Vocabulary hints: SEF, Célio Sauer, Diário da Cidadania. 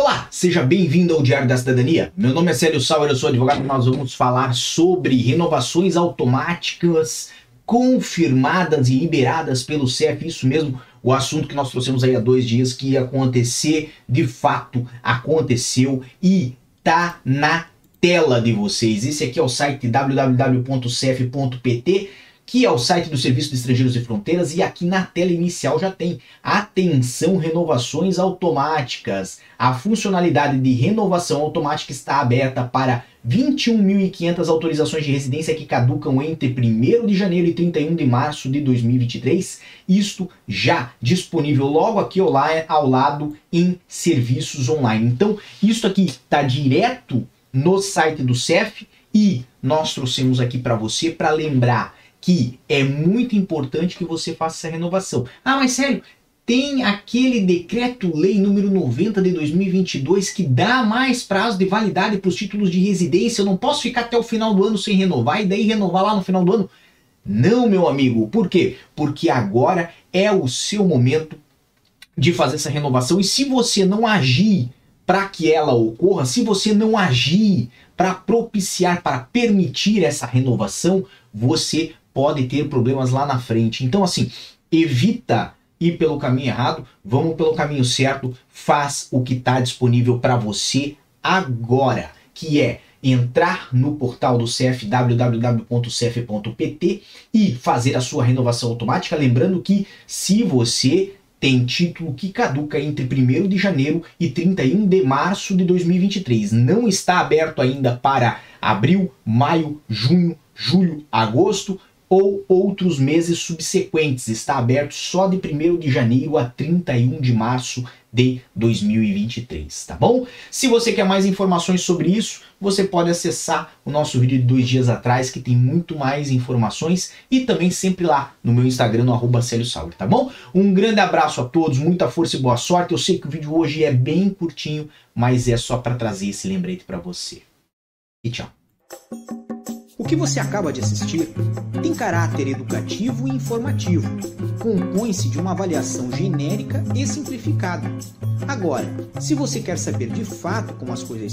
Olá, seja bem-vindo ao Diário da Cidadania. Meu nome é Célio Sauer, eu sou advogado e nós vamos falar sobre renovações automáticas confirmadas e liberadas pelo SEF, isso mesmo, o assunto que nós trouxemos aí há 2 dias que ia acontecer, de fato aconteceu e tá na tela de vocês. Esse aqui é o site www.cef.pt, que é o site do Serviço de Estrangeiros e Fronteiras, e aqui na tela inicial já tem: atenção, renovações automáticas. A funcionalidade de renovação automática está aberta para 21.500 autorizações de residência que caducam entre 1º de janeiro e 31 de março de 2023, isto já disponível logo aqui ao lado em serviços online. Então, isso aqui está direto no site do SEF e nós trouxemos aqui para você para lembrar que é muito importante que você faça essa renovação. Ah, mas sério, tem aquele decreto-lei número 90 de 2022 que dá mais prazo de validade para os títulos de residência, eu não posso ficar até o final do ano sem renovar e daí renovar lá no final do ano? Não, meu amigo. Por quê? Porque agora é o seu momento de fazer essa renovação, e se você não agir para que ela ocorra, se você não agir para propiciar, para permitir essa renovação, você pode ter problemas lá na frente. Então, assim, evita ir pelo caminho errado, vamos pelo caminho certo, faz o que está disponível para você agora, que é entrar no portal do SEF, www.cef.pt, e fazer a sua renovação automática, lembrando que se você tem título que caduca entre 1º de janeiro e 31 de março de 2023, não está aberto ainda para abril, maio, junho, julho, agosto ou outros meses subsequentes, está aberto só de 1º de janeiro a 31 de março de 2023, tá bom? Se você quer mais informações sobre isso, você pode acessar o nosso vídeo de 2 dias atrás, que tem muito mais informações, e também sempre lá no meu Instagram, no @CélioSauer, tá bom? Um grande abraço a todos, muita força e boa sorte. Eu sei que o vídeo hoje é bem curtinho, mas é só para trazer esse lembrete para você. E tchau! O que você acaba de assistir tem caráter educativo e informativo. Compõe-se de uma avaliação genérica e simplificada. Agora, se você quer saber de fato como as coisas